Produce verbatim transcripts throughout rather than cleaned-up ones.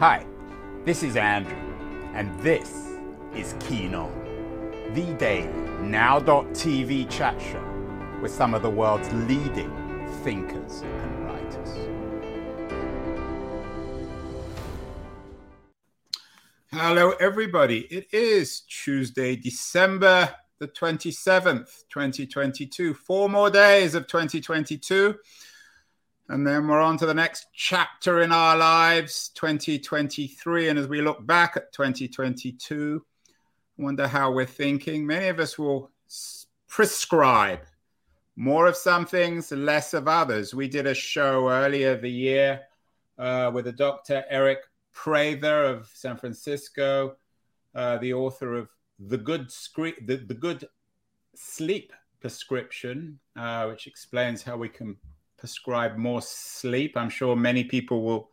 Hi, this is Andrew, and this is Keen On, the daily now dot t v chat show with some of the world's leading thinkers and writers. Hello, everybody. It is Tuesday, December the twenty-seventh, twenty twenty-two. Four more days of twenty twenty-two. And then we're on to the next chapter in our lives, twenty twenty-three. And as we look back at twenty twenty-two, I wonder how we're thinking. Many of us will prescribe more of some things, less of others. We did a show earlier the year uh, with a Doctor Eric Prather of San Francisco, uh, the author of The Good, Scre- the, the Good Sleep Prescription, uh, which explains how we can prescribe more sleep. I'm sure many people will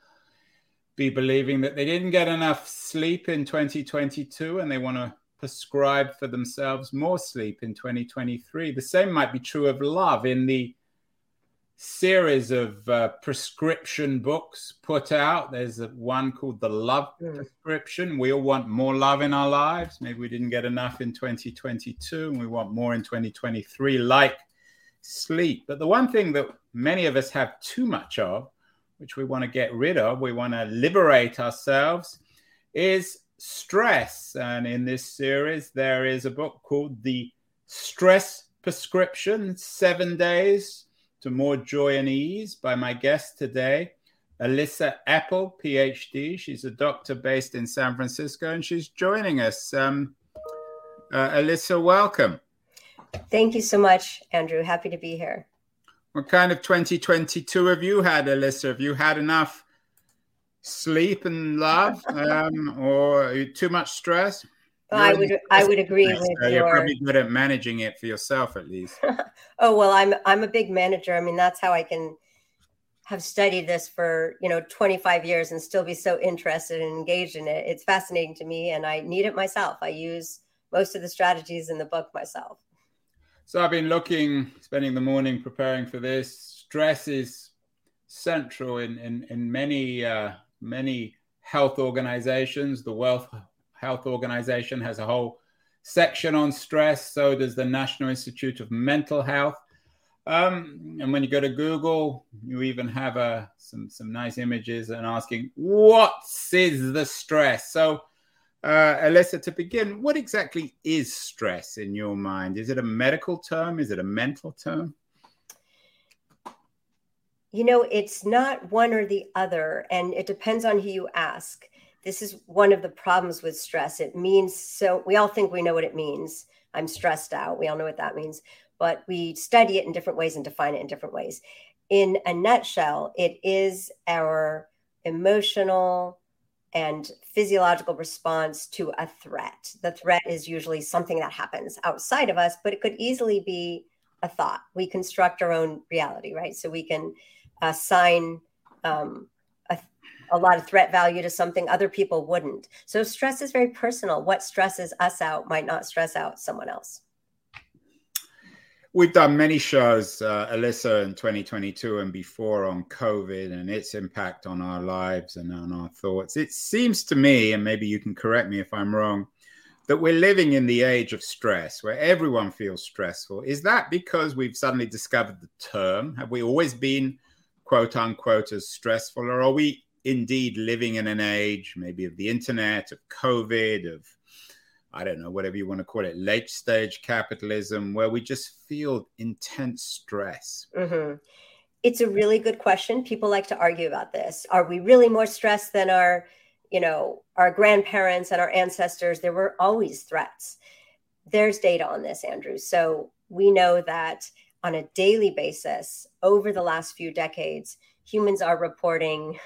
be believing that they didn't get enough sleep in twenty twenty-two and they want to prescribe for themselves more sleep in twenty twenty-three. The same might be true of love. In the series of uh, prescription books put out, there's a one called The Love Prescription. We all want more love in our lives. Maybe we didn't get enough in twenty twenty-two and we want more in twenty twenty-three, like sleep. But the one thing that many of us have too much of, which we want to get rid of, we want to liberate ourselves, is stress. And in this series, there is a book called The Stress Prescription, Seven Days to More Joy and Ease, by my guest today, Elissa Epel, P H D. She's a doctor based in San Francisco, and she's joining us. Um, uh, Elissa, welcome. Thank you so much, Andrew. Happy to be here. What kind of twenty twenty-two have you had, Elissa? Have you had enough sleep and love, um, or too much stress? Well, I would, I would agree with you. You're probably good at managing it for yourself, at least. Oh well, I'm, I'm a big manager. I mean, that's how I can have studied this for you know twenty-five years and still be so interested and engaged in it. It's fascinating to me, and I need it myself. I use most of the strategies in the book myself. So I've been looking, spending the morning preparing for this. Stress is central in, in, in many, uh, many health organizations. The World Health Organization has a whole section on stress. So does the National Institute of Mental Health. Um, and when you go to Google, you even have a, some, some nice images and asking, what is the stress? So Uh, Elissa, to begin, what exactly is stress in your mind? Is it a medical term? Is it a mental term? You know, it's not one or the other, and it depends on who you ask. This is one of the problems with stress. It means so, we all think we know what it means. I'm stressed out. We all know what that means, but we study it in different ways and define it in different ways. In a nutshell, it is our emotional and physiological response to a threat. The threat is usually something that happens outside of us, but it could easily be a thought. We construct our own reality, right? So we can assign um, a, a lot of threat value to something other people wouldn't. So stress is very personal. What stresses us out might not stress out someone else. We've done many shows, uh, Elissa, in twenty twenty-two and before on COVID and its impact on our lives and on our thoughts. It seems to me, and maybe you can correct me if I'm wrong, that we're living in the age of stress, where everyone feels stressful. Is that because we've suddenly discovered the term? Have we always been, quote unquote, as stressful? Or are we indeed living in an age maybe of the internet, of COVID, of I don't know, whatever you want to call it, late stage capitalism, where we just feel intense stress? Mm-hmm. It's a really good question. People like to argue about this. Are we really more stressed than our, you know, our grandparents and our ancestors? There were always threats. There's data on this, Andrew. So we know that on a daily basis, over the last few decades, humans are reporting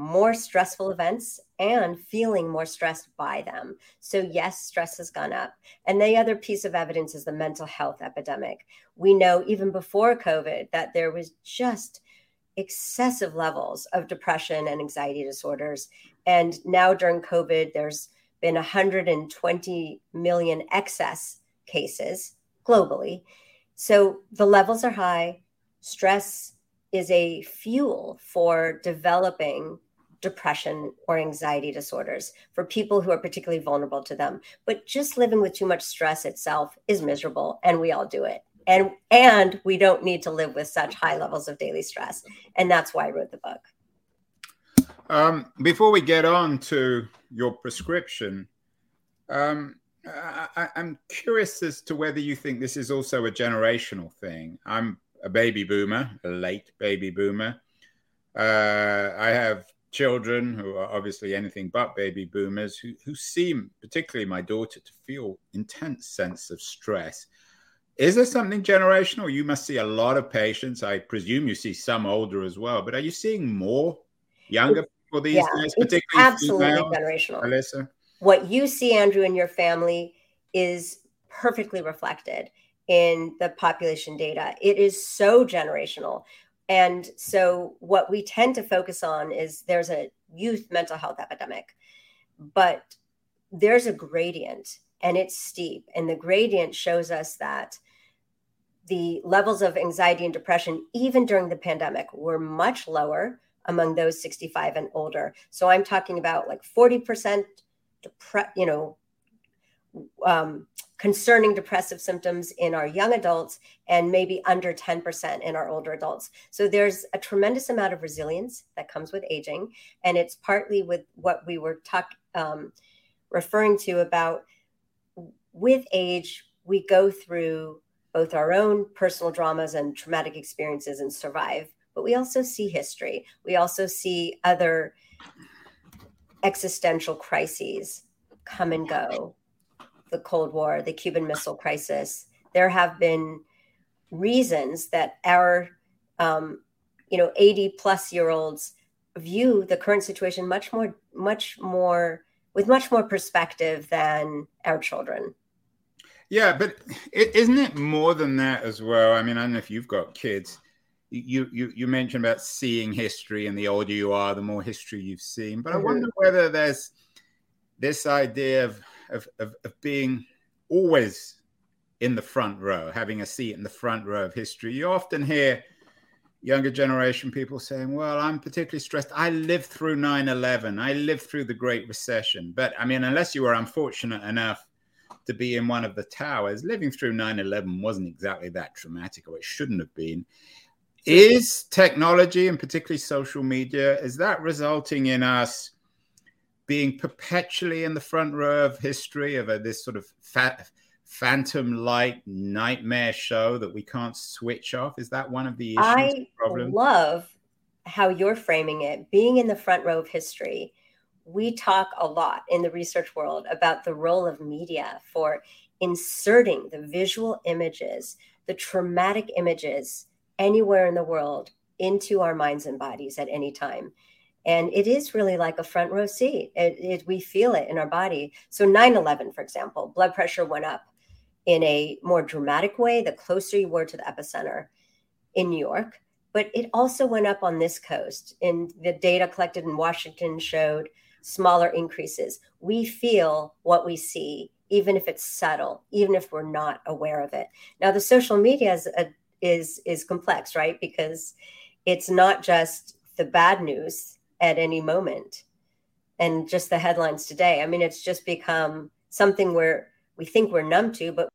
more stressful events and feeling more stressed by them. So yes, stress has gone up. And the other piece of evidence is the mental health epidemic. We know even before COVID that there was just excessive levels of depression and anxiety disorders. And now during COVID, there's been one hundred twenty million excess cases globally. So the levels are high. Stress is a fuel for developing depression or anxiety disorders for people who are particularly vulnerable to them. But just living with too much stress itself is miserable, and we all do it. And and we don't need to live with such high levels of daily stress. And that's why I wrote the book. Um, before we get on to your prescription, um, I, I'm curious as to whether you think this is also a generational thing. I'm a baby boomer, a late baby boomer. Uh, I have children who are obviously anything but baby boomers who, who seem, particularly my daughter, to feel intense sense of stress. Is there something generational? You must see a lot of patients. I presume you see some older as well, but are you seeing more younger people these yeah, days, particularly absolutely females, generational. Elissa? What you see, Andrew, in your family is perfectly reflected in the population data. It is so generational. And so what we tend to focus on is there's a youth mental health epidemic, but there's a gradient and it's steep. And the gradient shows us that the levels of anxiety and depression, even during the pandemic, were much lower among those sixty-five and older. So I'm talking about like forty percent, depre- you know, um, concerning depressive symptoms in our young adults and maybe under ten percent in our older adults. So there's a tremendous amount of resilience that comes with aging. And it's partly with what we were talk, um, referring to about with age, we go through both our own personal dramas and traumatic experiences and survive, but we also see history. We also see other existential crises come and go. The Cold War, the Cuban Missile Crisis. There have been reasons that our, um, you know, eighty plus year olds view the current situation much more, much more, with much more perspective than our children. Yeah, but it, isn't it more than that as well? I mean, I don't know if you've got kids. You you you mentioned about seeing history, and the older you are, the more history you've seen. But I wonder whether there's this idea of Of, of of being always in the front row, having a seat in the front row of history. You often hear younger generation people saying, well, I'm particularly stressed. I lived through nine eleven. I lived through the Great Recession. But I mean, unless you were unfortunate enough to be in one of the towers, living through nine eleven wasn't exactly that traumatic, or it shouldn't have been. Is technology, and particularly social media, is that resulting in us being perpetually in the front row of history, of a, this sort of fat, phantom-like nightmare show that we can't switch off? Is that one of the issues? I problems? love how you're framing it, being in the front row of history. We talk a lot in the research world about the role of media for inserting the visual images, the traumatic images anywhere in the world into our minds and bodies at any time. And it is really like a front row seat. It, it, we feel it in our body. So nine eleven, for example, blood pressure went up in a more dramatic way the closer you were to the epicenter in New York. But it also went up on this coast. And the data collected in Washington showed smaller increases. We feel what we see, even if it's subtle, even if we're not aware of it. Now, the social media is a, is, is complex, right? Because it's not just the bad news at any moment. And just the headlines today. I mean, it's just become something where we think we're numb to, but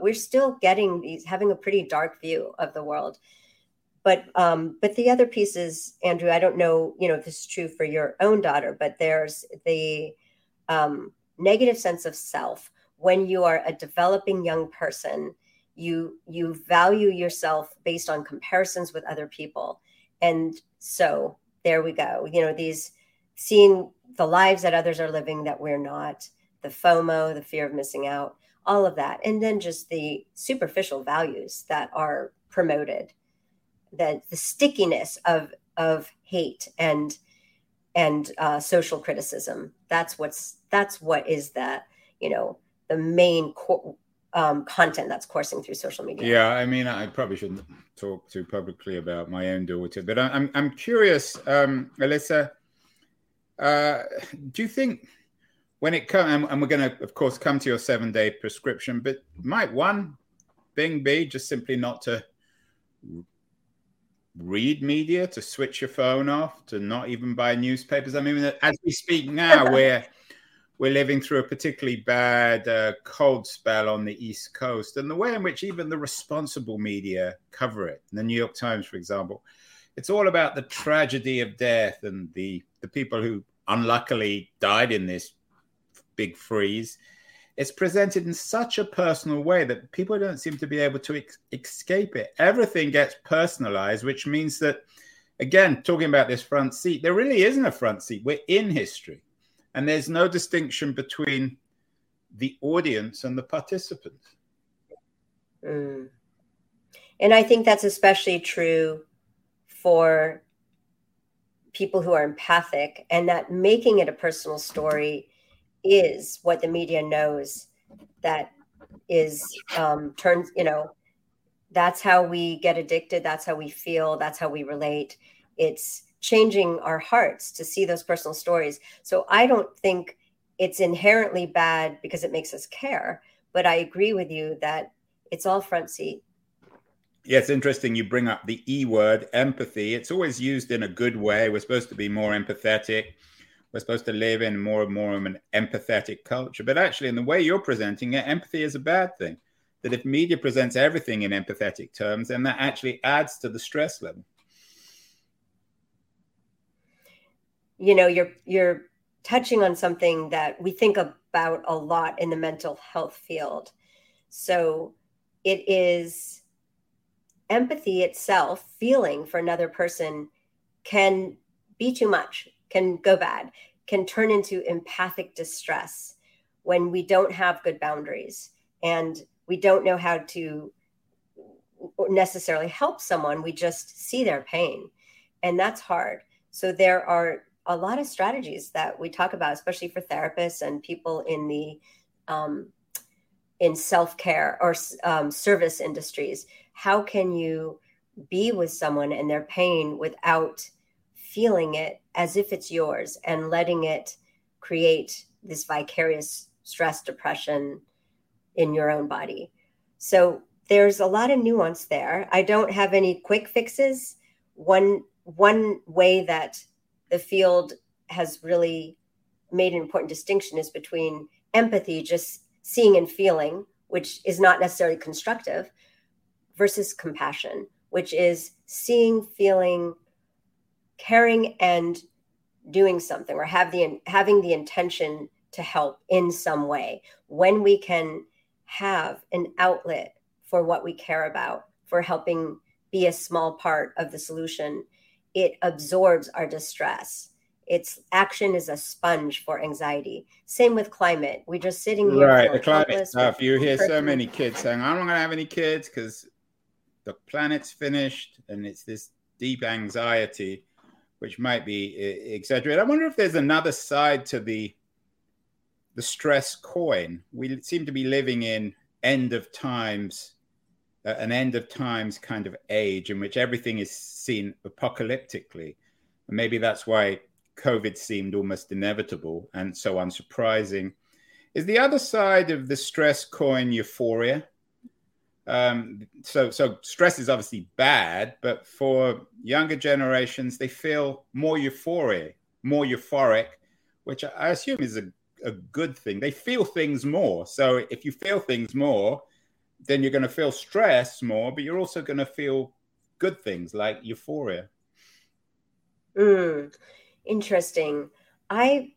we're still getting these, having a pretty dark view of the world. But um, but the other piece is, Andrew, I don't know, you know, if this is true for your own daughter, but there's the um, negative sense of self. When you are a developing young person, you you value yourself based on comparisons with other people. And so there we go. You know, these seeing the lives that others are living that we're not, the FOMO, the fear of missing out, all of that. And then just the superficial values that are promoted, the, the stickiness of, of hate and, and uh, social criticism. That's what's, that's what is the, you know, the main co- um, content that's coursing through social media. Yeah. I mean, I probably shouldn't talk too publicly about my own daughter, but I'm I'm curious, um, Elissa, uh, do you think when it comes, and, and we're going to, of course, come to your seven day prescription, but might one thing be just simply not to read media, to switch your phone off, to not even buy newspapers. I mean, as we speak now, we're we're living through a particularly bad uh, cold spell on the East Coast, and the way in which even the responsible media cover it, the New York Times, for example, it's all about the tragedy of death and the the people who unluckily died in this big freeze. It's presented in such a personal way that people don't seem to be able to ex- escape it. Everything gets personalized, which means that, again, talking about this front seat, there really isn't a front seat. We're in history. And there's no distinction between the audience and the participants. Mm. And I think that's especially true for people who are empathic, and that making it a personal story is what the media knows that is um, turns, you know, that's how we get addicted. That's how we feel. That's how we relate. It's changing our hearts to see those personal stories. So I don't think it's inherently bad because it makes us care, but I agree with you that it's all front seat. Yeah, it's interesting you bring up the E word, empathy. It's always used in a good way. We're supposed to be more empathetic. We're supposed to live in more and more of an empathetic culture. But actually, in the way you're presenting it, empathy is a bad thing. That if media presents everything in empathetic terms, then that actually adds to the stress level. You know, you're you're touching on something that we think about a lot in the mental health field. So it is... empathy itself, feeling for another person, can be too much, can go bad, can turn into empathic distress when we don't have good boundaries and we don't know how to necessarily help someone. We just see their pain, and that's hard. So there are a lot of strategies that we talk about, especially for therapists and people in the um, in self-care or um, service industries. How can you be with someone and their pain without feeling it as if it's yours and letting it create this vicarious stress, depression in your own body? So there's a lot of nuance there. I don't have any quick fixes. One, one way that the field has really made an important distinction is between empathy, just seeing and feeling, which is not necessarily constructive, versus compassion, which is seeing, feeling, caring, and doing something, or have the having the intention to help in some way. When we can have an outlet for what we care about, for helping be a small part of the solution, it absorbs our distress. It's action is a sponge for anxiety. Same with climate. We're just sitting here. Right, the climate stuff. You hear so many kids saying, I'm not going to have any kids because the planet's finished, and it's this deep anxiety, which might be exaggerated. I wonder if there's another side to the the stress coin. We seem to be living in end of times, uh, an end of times kind of age in which everything is seen apocalyptically. And maybe that's why COVID seemed almost inevitable and so unsurprising. Is the other side of the stress coin euphoria? Um, so, so stress is obviously bad, but for younger generations, they feel more euphoric, more euphoric, which I assume is a, a good thing. They feel things more. So if you feel things more, then you're going to feel stress more, but you're also going to feel good things like euphoria. Mm, interesting. I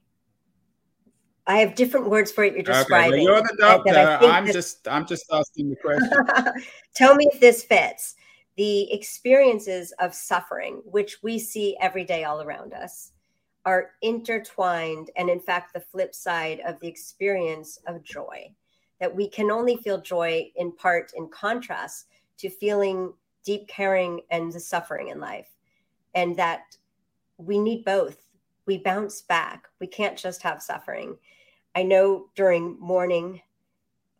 I have different words for it you're describing. Okay, well, you're the doctor. I'm this... just I'm just asking the question. Tell me if this fits. The experiences of suffering, which we see every day all around us, are intertwined, and in fact, the flip side of the experience of joy, that we can only feel joy in part in contrast to feeling deep caring and the suffering in life, and that we need both. We bounce back. We can't just have suffering. I know during mourning,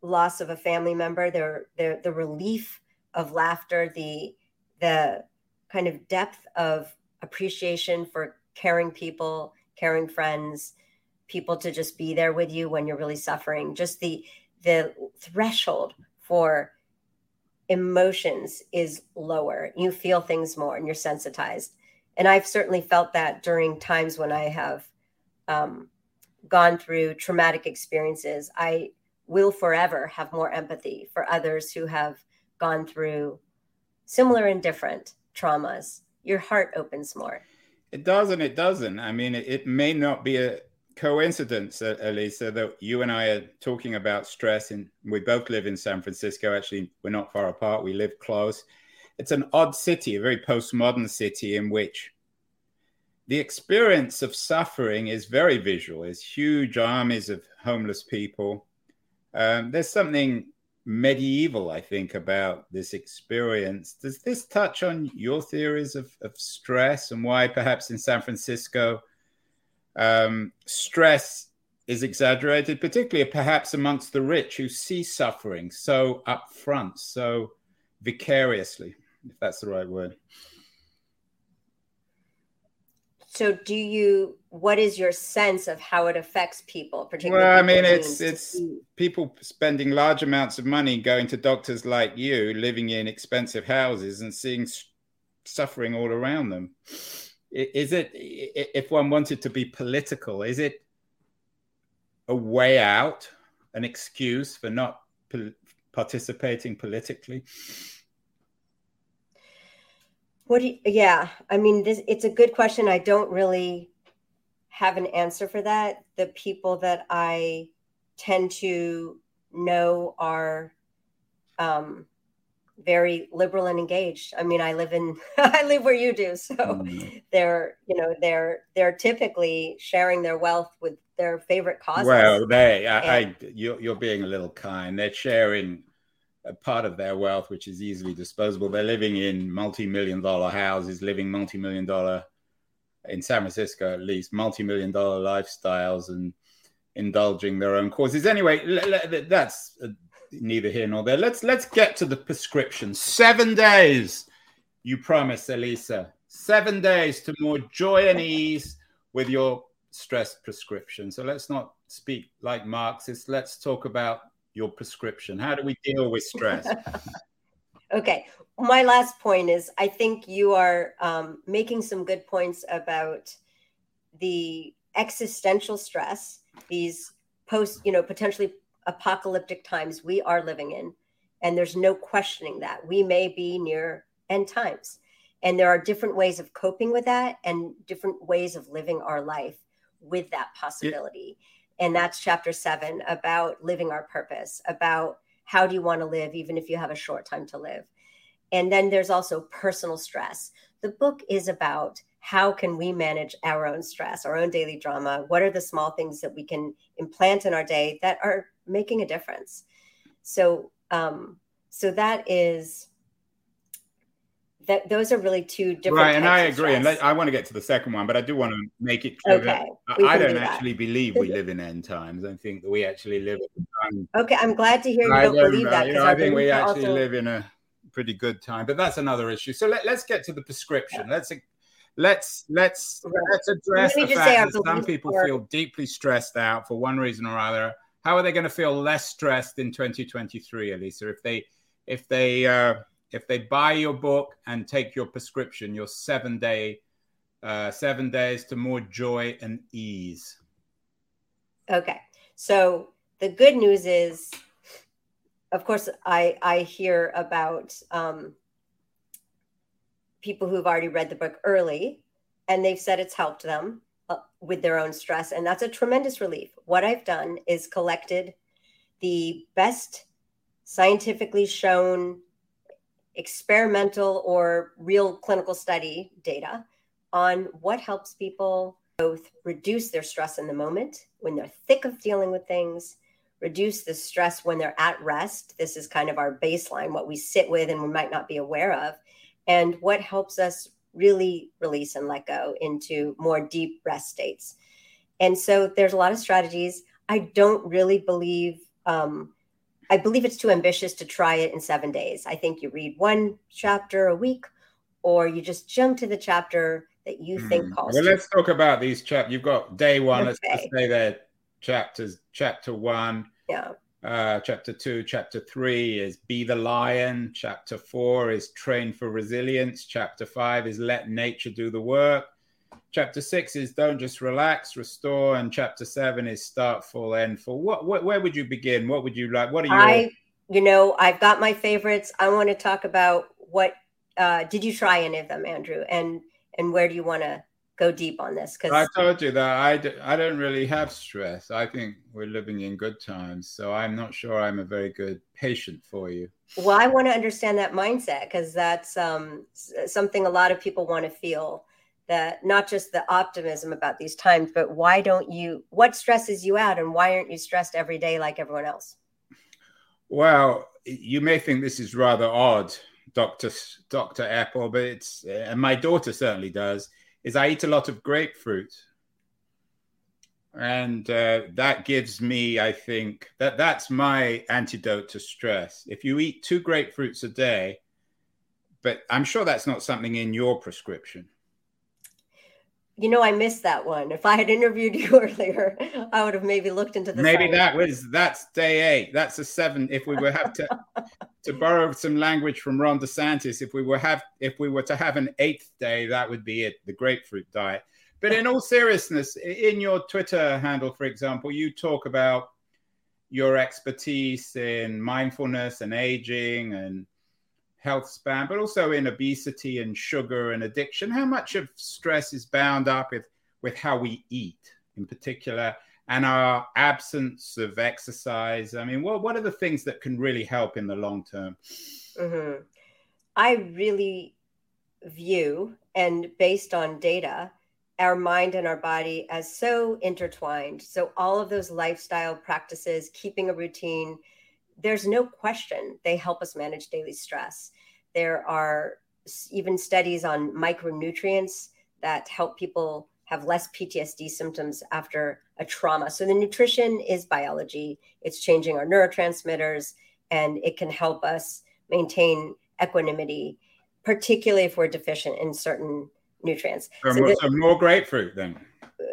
loss of a family member, the, the, the relief of laughter, the, the kind of depth of appreciation for caring people, caring friends, people to just be there with you when you're really suffering, just the, the threshold for emotions is lower. You feel things more and you're sensitized. And I've certainly felt that during times when I have um, gone through traumatic experiences. I will forever have more empathy for others who have gone through similar and different traumas. Your heart opens more. It does and it doesn't. I mean, it, it may not be a coincidence, Elissa, that you and I are talking about stress, and we both live in San Francisco. Actually, we're not far apart. We live close. It's an odd city, a very postmodern city in which the experience of suffering is very visual. There's huge armies of homeless people. Um, there's something medieval, I think, about this experience. Does this touch on your theories of, of stress and why perhaps in San Francisco um, stress is exaggerated, particularly perhaps amongst the rich who see suffering so upfront, so vicariously, if that's the right word? So do you, what is your sense of how it affects people, particularly? Well, I mean, it's it's people spending large amounts of money going to doctors like you, living in expensive houses and seeing suffering all around them. Is it, if one wanted to be political, is it a way out, an excuse for not participating politically? What do you, yeah, I mean, this, it's a good question. I don't really have an answer for that. The people that I tend to know are um, very liberal and engaged. I mean, I live in, I live where you do. So mm-hmm. they're, you know, they're, they're typically sharing their wealth with their favorite causes. Well, they, I, and, I you're, you're being a little kind. They're sharing a part of their wealth, which is easily disposable. They're living in multi-million dollar houses, living multi-million dollar, in San Francisco at least, multi-million dollar lifestyles and indulging their own causes. Anyway, l- l- that's neither here nor there. Let's let's get to the prescription. Seven days, you promise, Elissa. Seven days to more joy and ease with your stress prescription. So let's not speak like Marxists. Let's talk about your prescription. How do we deal with stress? Okay. My last point is, I think you are um, making some good points about the existential stress, these post, you know, potentially apocalyptic times we are living in. And there's no questioning that we may be near end times. And there are different ways of coping with that and different ways of living our life with that possibility. Yeah. And that's chapter seven, about living our purpose, about how do you want to live, even if you have a short time to live. And then there's also personal stress. The book is about how can we manage our own stress, our own daily drama? What are the small things that we can implant in our day that are making a difference? So, um, so that is that. Those are really two different. Right, and I agree. And let, I want to get to the second one, but I do want to make it clear okay, that I don't do actually believe we live in end times. I think that we actually live in time. Okay, I'm glad to hear you I don't believe that. You know, I think we actually also live in a pretty good time, but that's another issue. So let, let's get to the prescription. Yeah. Let's let's let's right. let's address the fact that some people feel deeply stressed out for one reason or other. How are they going to feel less stressed in twenty twenty-three, Elissa, if they if they uh, if they buy your book and take your prescription, your seven day uh, seven days to more joy and ease? Okay, so the good news is, of course, I, I hear about um, people who've already read the book early, and they've said it's helped them uh, with their own stress. And that's a tremendous relief. What I've done is collected the best scientifically shown experimental or real clinical study data on what helps people both reduce their stress in the moment when they're thick of dealing with things, reduce the stress when they're at rest. This is kind of our baseline, what we sit with and we might not be aware of, and what helps us really release and let go into more deep rest states. And so there's a lot of strategies. I don't really believe, um, I believe it's too ambitious to try it in seven days. I think you read one chapter a week, or you just jump to the chapter that you mm. think calls well, to. Well, let's talk about these chapters. You've got day one, okay. Let's just stay there. Chapters, chapter one. Yeah. Uh, chapter two, chapter three is Be the Lion. Chapter four is Train for Resilience. Chapter five is Let Nature Do the Work. Chapter six is Don't Just Relax, Restore. And chapter seven is Start Full, End Full. What, what, where would you begin? What would you like? What are your... I, you know, I've got my favorites. I want to talk about what, uh, did you try any of them, Andrew? And, and where do you want to go deep on this? Because I told you that I, d- I don't really have stress. I think we're living in good times. So I'm not sure I'm a very good patient for you. Well, I want to understand that mindset, because that's um, something a lot of people want to feel. That not just the optimism about these times, but why don't you, what stresses you out, and why aren't you stressed every day like everyone else? Well, you may think this is rather odd, Doctor Doctor Epel, but it's, and my daughter certainly does, is I eat a lot of grapefruit. And uh, that gives me, I think, that that's my antidote to stress. If you eat two grapefruits a day, but I'm sure that's not something in your prescription. You know, I missed that one. If I had interviewed you earlier, I would have maybe looked into the maybe science. That was that's day eight. That's a seven. If we were have to to borrow some language from Ron DeSantis, if we were have if we were to have an eighth day, that would be it, the grapefruit diet. But in all seriousness, in your Twitter handle, for example, you talk about your expertise in mindfulness and aging and health span, but also in obesity and sugar and addiction. How much of stress is bound up with, with how we eat in particular, and our absence of exercise? I mean, what, what are the things that can really help in the long term? Mm-hmm. I really view, and based on data, our mind and our body as so intertwined. So all of those lifestyle practices, keeping a routine, there's no question they help us manage daily stress. There are even studies on micronutrients that help people have less P T S D symptoms after a trauma. So the nutrition is biology. It's changing our neurotransmitters, and it can help us maintain equanimity, particularly if we're deficient in certain nutrients. So so there, more grapefruit then?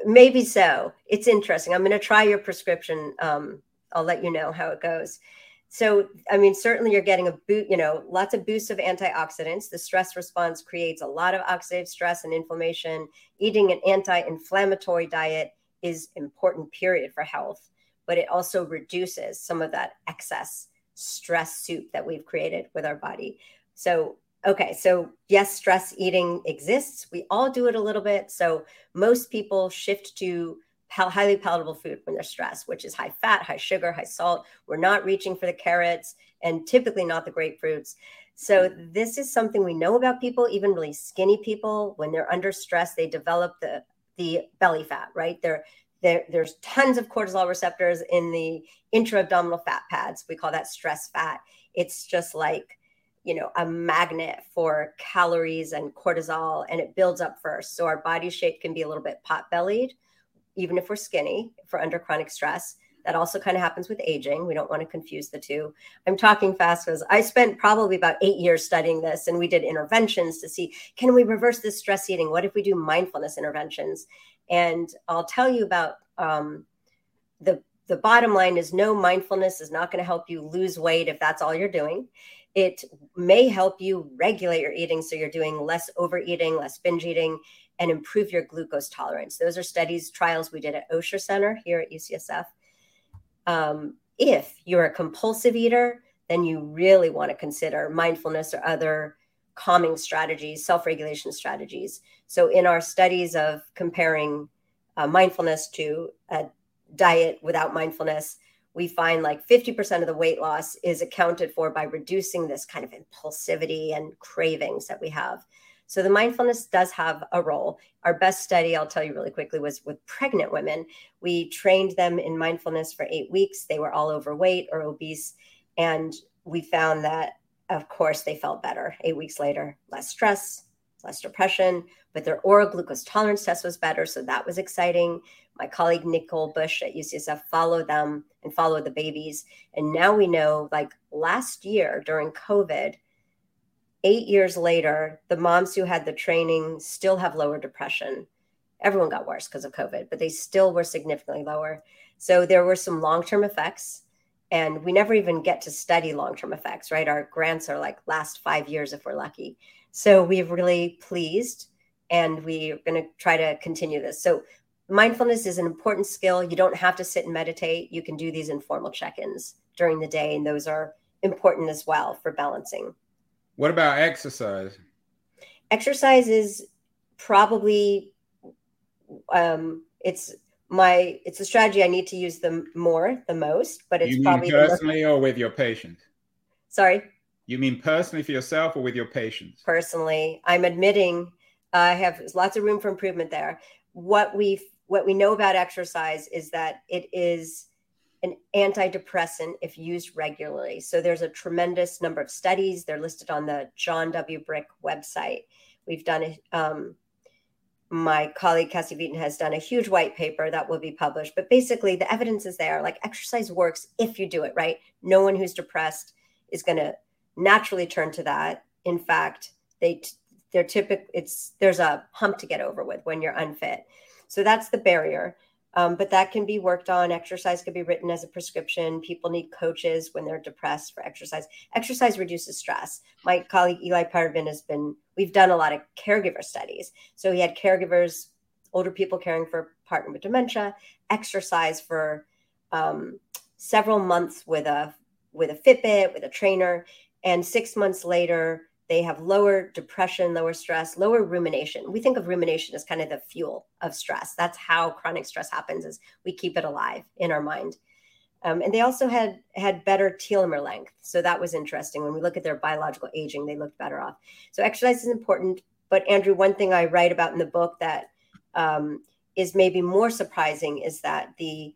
Maybe so. It's interesting. I'm going to try your prescription. Um, I'll let you know how it goes. So, I mean, certainly you're getting a boot, you know, lots of boosts of antioxidants. The stress response creates a lot of oxidative stress and inflammation. Eating an anti-inflammatory diet is important, period, for health, but it also reduces some of that excess stress soup that we've created with our body. So, okay. So yes, stress eating exists. We all do it a little bit. So most people shift to highly palatable food when they're stressed, which is high fat, high sugar, high salt. We're not reaching for the carrots, and typically not the grapefruits. So this is something we know about people, even really skinny people. When they're under stress, they develop the, the belly fat, right? There, there, there's tons of cortisol receptors in the intra-abdominal fat pads. We call that stress fat. It's just like, you know, a magnet for calories and cortisol, and it builds up first. So our body shape can be a little bit pot-bellied, even if we're skinny, if we're under chronic stress. That also kind of happens with aging. We don't want to confuse the two. I'm talking fast because I spent probably about eight years studying this, and we did interventions to see, can we reverse this stress eating? What if we do mindfulness interventions? And I'll tell you about um, the, the bottom line is no, mindfulness is not going to help you lose weight if that's all you're doing. It may help you regulate your eating, so you're doing less overeating, less binge eating, and improve your glucose tolerance. Those are studies, trials we did at Osher Center here at U C S F. Um, if you're a compulsive eater, then you really want to consider mindfulness or other calming strategies, self-regulation strategies. So in our studies of comparing uh, mindfulness to a diet without mindfulness, we find like fifty percent of the weight loss is accounted for by reducing this kind of impulsivity and cravings that we have. So the mindfulness does have a role. Our best study, I'll tell you really quickly, was with pregnant women. We trained them in mindfulness for eight weeks. They were all overweight or obese. And we found that, of course, they felt better. Eight weeks later, less stress, less depression, but their oral glucose tolerance test was better. So that was exciting. My colleague, Nicole Bush at U C S F, followed them and followed the babies. And now we know, like last year during COVID, eight years later, the moms who had the training still have lower depression. Everyone got worse because of COVID, but they still were significantly lower. So there were some long-term effects. And we never even get to study long-term effects, right? Our grants are like last five years if we're lucky. So we're really pleased, and we're going to try to continue this. So mindfulness is an important skill. You don't have to sit and meditate. You can do these informal check-ins during the day, and those are important as well for balancing. What about exercise? Exercise is probably, um, it's my, it's a strategy I need to use the more, the most, but it's you mean probably personally or with your patients? Sorry? You mean personally for yourself or with your patients? Personally, I'm admitting I have lots of room for improvement there. What we what we know about exercise is that it is an antidepressant if used regularly. So there's a tremendous number of studies. They're listed on the John W. Brick website. We've done, um, my colleague Cassie Beaton has done a huge white paper that will be published. But basically the evidence is there, like exercise works if you do it right. No one who's depressed is going to naturally turn to that. In fact, they t- They're typic- it's there's a hump to get over with when you're unfit. So that's the barrier. Um, but that can be worked on. Exercise could be written as a prescription. People need coaches when they're depressed for exercise. Exercise reduces stress. My colleague Eli Parvin has been, we've done a lot of caregiver studies. So he had caregivers, older people caring for a partner with dementia, exercise for um, several months with a with a Fitbit, with a trainer. And six months later, they have lower depression, lower stress, lower rumination. We think of rumination as kind of the fuel of stress. That's how chronic stress happens, is we keep it alive in our mind. Um, and they also had had better telomere length. So that was interesting. When we look at their biological aging, they looked better off. So exercise is important. But Andrew, one thing I write about in the book that um, is maybe more surprising is that the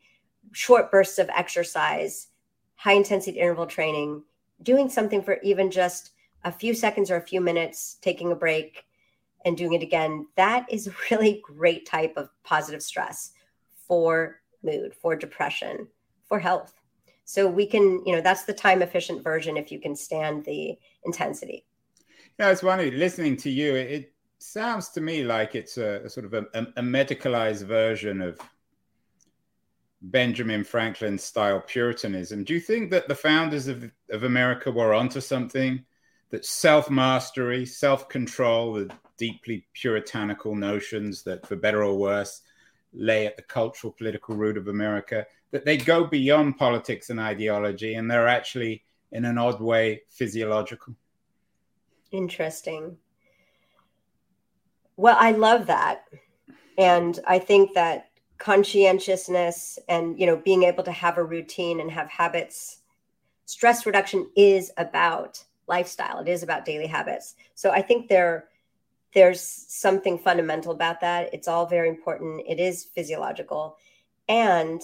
short bursts of exercise, high intensity interval training, doing something for even just a few seconds or a few minutes, taking a break and doing it again, that is a really great type of positive stress for mood, for depression, for health. So we can, you know, that's the time efficient version if you can stand the intensity. Yeah, it's funny listening to you. It, it sounds to me like it's a, a sort of a, a, a medicalized version of Benjamin Franklin style Puritanism. Do you think that the founders of, of America were onto something? That self-mastery, self-control, the deeply puritanical notions that, for better or worse, lay at the cultural, political root of America, that they go beyond politics and ideology, and they're actually, in an odd way, physiological. Interesting. Well, I love that. And I think that conscientiousness and, you know, being able to have a routine and have habits, stress reduction is about lifestyle. It is about daily habits. So I think there, there's something fundamental about that. It's all very important. It is physiological. And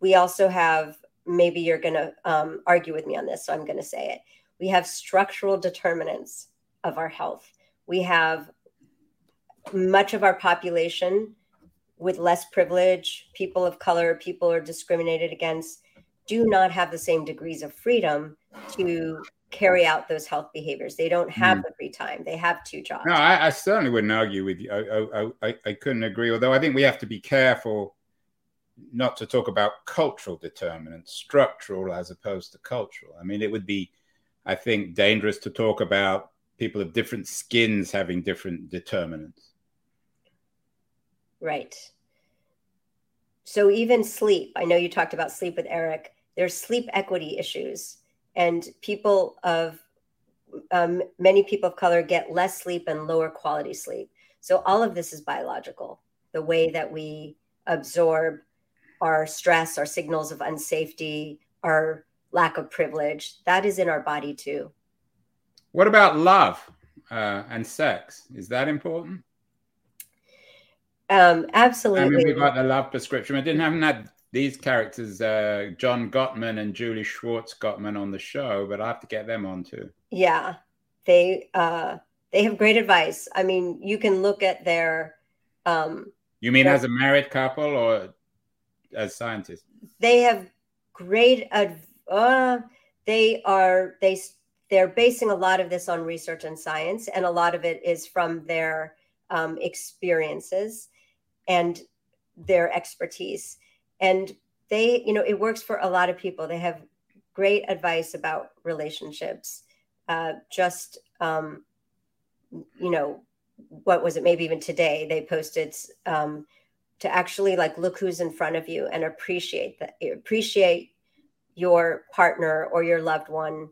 we also have, maybe you're going to um, argue with me on this, so I'm going to say it. We have structural determinants of our health. We have much of our population with less privilege, people of color, people who are discriminated against, do not have the same degrees of freedom to carry out those health behaviors. They don't have mm. the free time. They have two jobs. No, I, I certainly wouldn't argue with you. I, I, I, I couldn't agree, although I think we have to be careful not to talk about cultural determinants, structural as opposed to cultural. I mean, it would be, I think, dangerous to talk about people of different skins having different determinants. Right. So even sleep, I know you talked about sleep with Eric, there's sleep equity issues. And people of, um, many people of color get less sleep and lower quality sleep. So all of this is biological, the way that we absorb our stress, our signals of unsafety, our lack of privilege, that is in our body too. What about love uh, and sex? Is that important? Um, absolutely. I mean, we've got the love prescription. I didn't have that. These characters, uh, John Gottman and Julie Schwartz Gottman, on the show, but I have to get them on too. Yeah, they uh, they have great advice. I mean, you can look at their. Um, you mean their, as a married couple or as scientists? They have great. Adv- uh, they are they they're basing a lot of this on research and science, and a lot of it is from their um, experiences and their expertise. And they, you know, it works for a lot of people. They have great advice about relationships. Uh, just, um, you know, what was it? Maybe even today they posted um, to actually like look who's in front of you and appreciate that. Appreciate your partner or your loved one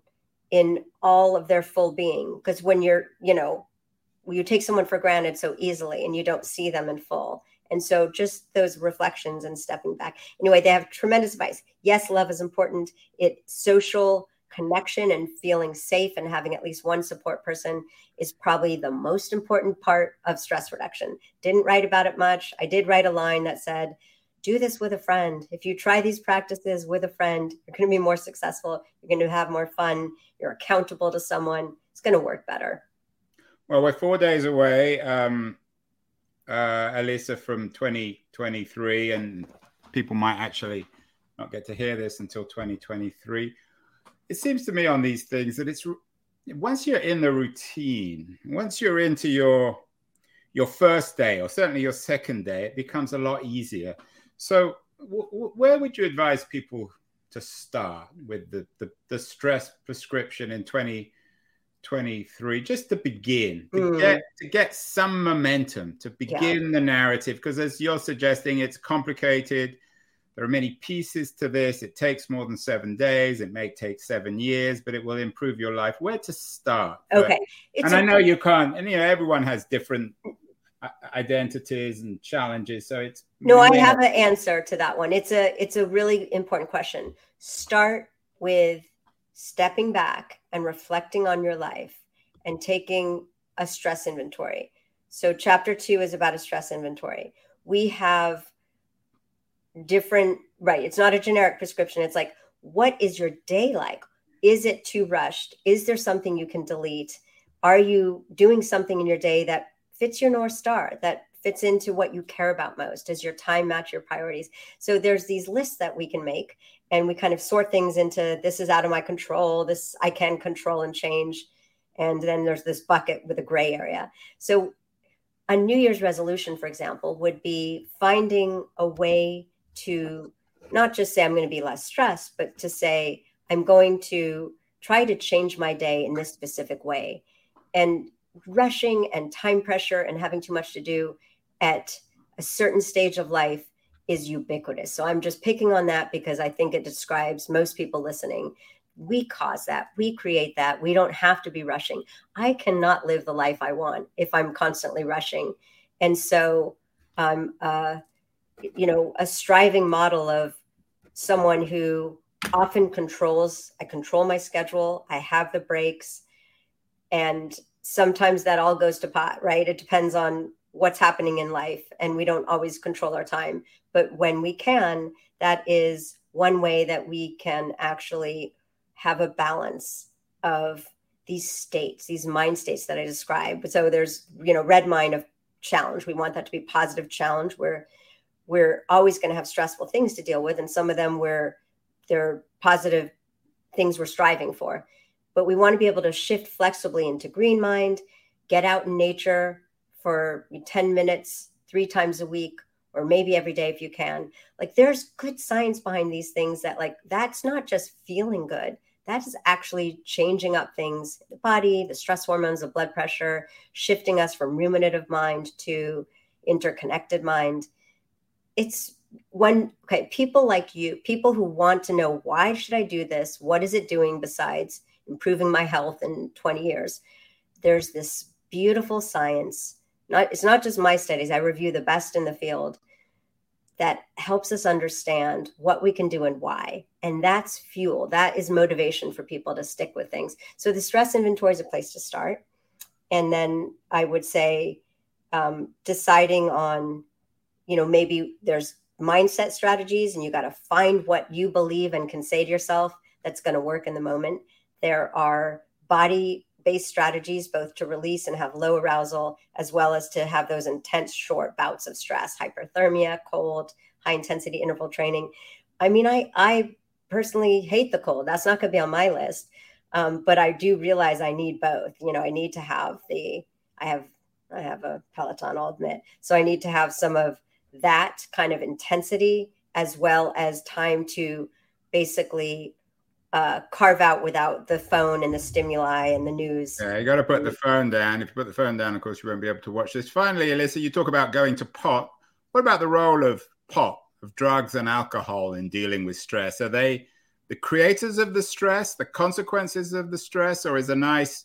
in all of their full being. Because when you're, you know, you take someone for granted so easily and you don't see them in full. And so just those reflections and stepping back. Anyway, they have tremendous advice. Yes, love is important. It's social connection and feeling safe and having at least one support person is probably the most important part of stress reduction. Didn't write about it much. I did write a line that said, do this with a friend. If you try these practices with a friend, you're going to be more successful. You're going to have more fun. You're accountable to someone. It's going to work better. Well, we're four days away. Um... Uh, Elissa, from twenty twenty-three, and people might actually not get to hear this until twenty twenty-three. It seems to me on these things that it's once you're in the routine, once you're into your your first day or certainly your second day, it becomes a lot easier. So w- w- where would you advise people to start with the, the, the stress prescription in twenty twenty-three, just to begin, to, mm. get, to get some momentum, to begin yeah. the narrative? Because as you're suggesting, it's complicated. There are many pieces to this. It takes more than seven days. It may take seven years, but it will improve your life. Where to start? Okay. But, and a- I know you can't, and you know, everyone has different identities and challenges. So it's. No, I have an answer to that one. It's a, it's a really important question. Start with stepping back and reflecting on your life and taking a stress inventory. So chapter two is about a stress inventory. We have different, right? It's not a generic prescription. It's like, what is your day like? Is it too rushed? Is there something you can delete? Are you doing something in your day that fits your North Star, that fits into what you care about most? Does your time match your priorities? So there's these lists that we can make, and we kind of sort things into, this is out of my control, this I can control and change. And then there's this bucket with a gray area. So a New Year's resolution, for example, would be finding a way to not just say I'm going to be less stressed, but to say I'm going to try to change my day in this specific way. And rushing and time pressure and having too much to do at a certain stage of life is ubiquitous. So I'm just picking on that because I think it describes most people listening. We cause that. We create that. We don't have to be rushing. I cannot live the life I want if I'm constantly rushing. And so I'm, um, uh, you know, a striving model of someone who often controls. I control my schedule. I have the breaks. And sometimes that all goes to pot, right? It depends on what's happening in life, and we don't always control our time. But when we can, that is one way that we can actually have a balance of these states, these mind states that I described. So there's, you know, red mind of challenge. We want that to be positive challenge, where we're always going to have stressful things to deal with. And some of them where they're positive things we're striving for, but we want to be able to shift flexibly into green mind, get out in nature for ten minutes, three times a week, or maybe every day if you can. Like, there's good science behind these things that, like, that's not just feeling good. That is actually changing up things, the body, the stress hormones, the blood pressure, shifting us from ruminative mind to interconnected mind. It's when, okay, people like you, people who want to know, why should I do this? What is it doing besides improving my health in twenty years? There's this beautiful science. Not, it's not just my studies. I review the best in the field that helps us understand what we can do and why. And that's fuel. That is motivation for people to stick with things. So the stress inventory is a place to start. And then I would say um, deciding on, you know, maybe there's mindset strategies, and you got to find what you believe and can say to yourself that's going to work in the moment. There are body based strategies, both to release and have low arousal, as well as to have those intense short bouts of stress, hyperthermia, cold, high intensity interval training. I mean, I, I personally hate the cold. That's not going to be on my list. Um, but I do realize I need both. You know, I need to have the, I have, I have a Peloton, I'll admit. So I need to have some of that kind of intensity, as well as time to basically uh, carve out without the phone and the stimuli and the news. Yeah, you got to put the phone down. If you put the phone down, of course, you won't be able to watch this. Finally, Elissa, you talk about going to pot. What about the role of pot, of drugs and alcohol in dealing with stress? Are they the creators of the stress, the consequences of the stress, or is a nice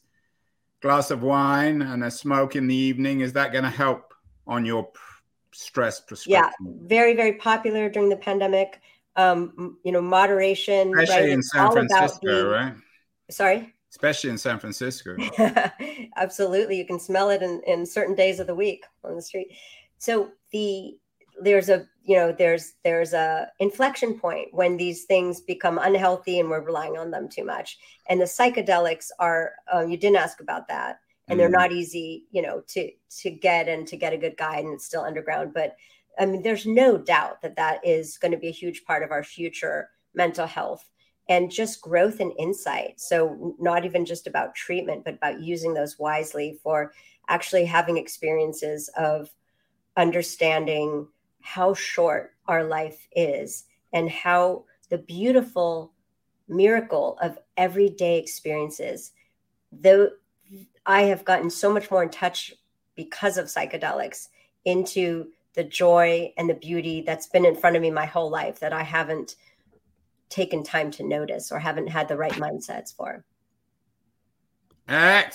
glass of wine and a smoke in the evening, is that going to help on your pr- stress prescription? Yeah, very, very popular during the pandemic. Um, you know, moderation. Especially right? in San all Francisco, being... right? Sorry? Especially in San Francisco. Absolutely. You can smell it in, in certain days of the week on the street. So the there's a, you know, there's there's a inflection point when these things become unhealthy and we're relying on them too much. And the psychedelics are, um, you didn't ask about that. And mm. they're not easy, you know, to to get and to get a good guide, and it's still underground. But I mean, there's no doubt that that is going to be a huge part of our future mental health and just growth and insight. So not even just about treatment, but about using those wisely for actually having experiences of understanding how short our life is and how the beautiful miracle of everyday experiences. Though I have gotten so much more in touch because of psychedelics into the joy and the beauty that's been in front of me my whole life that I haven't taken time to notice or haven't had the right mindsets for. Excellent.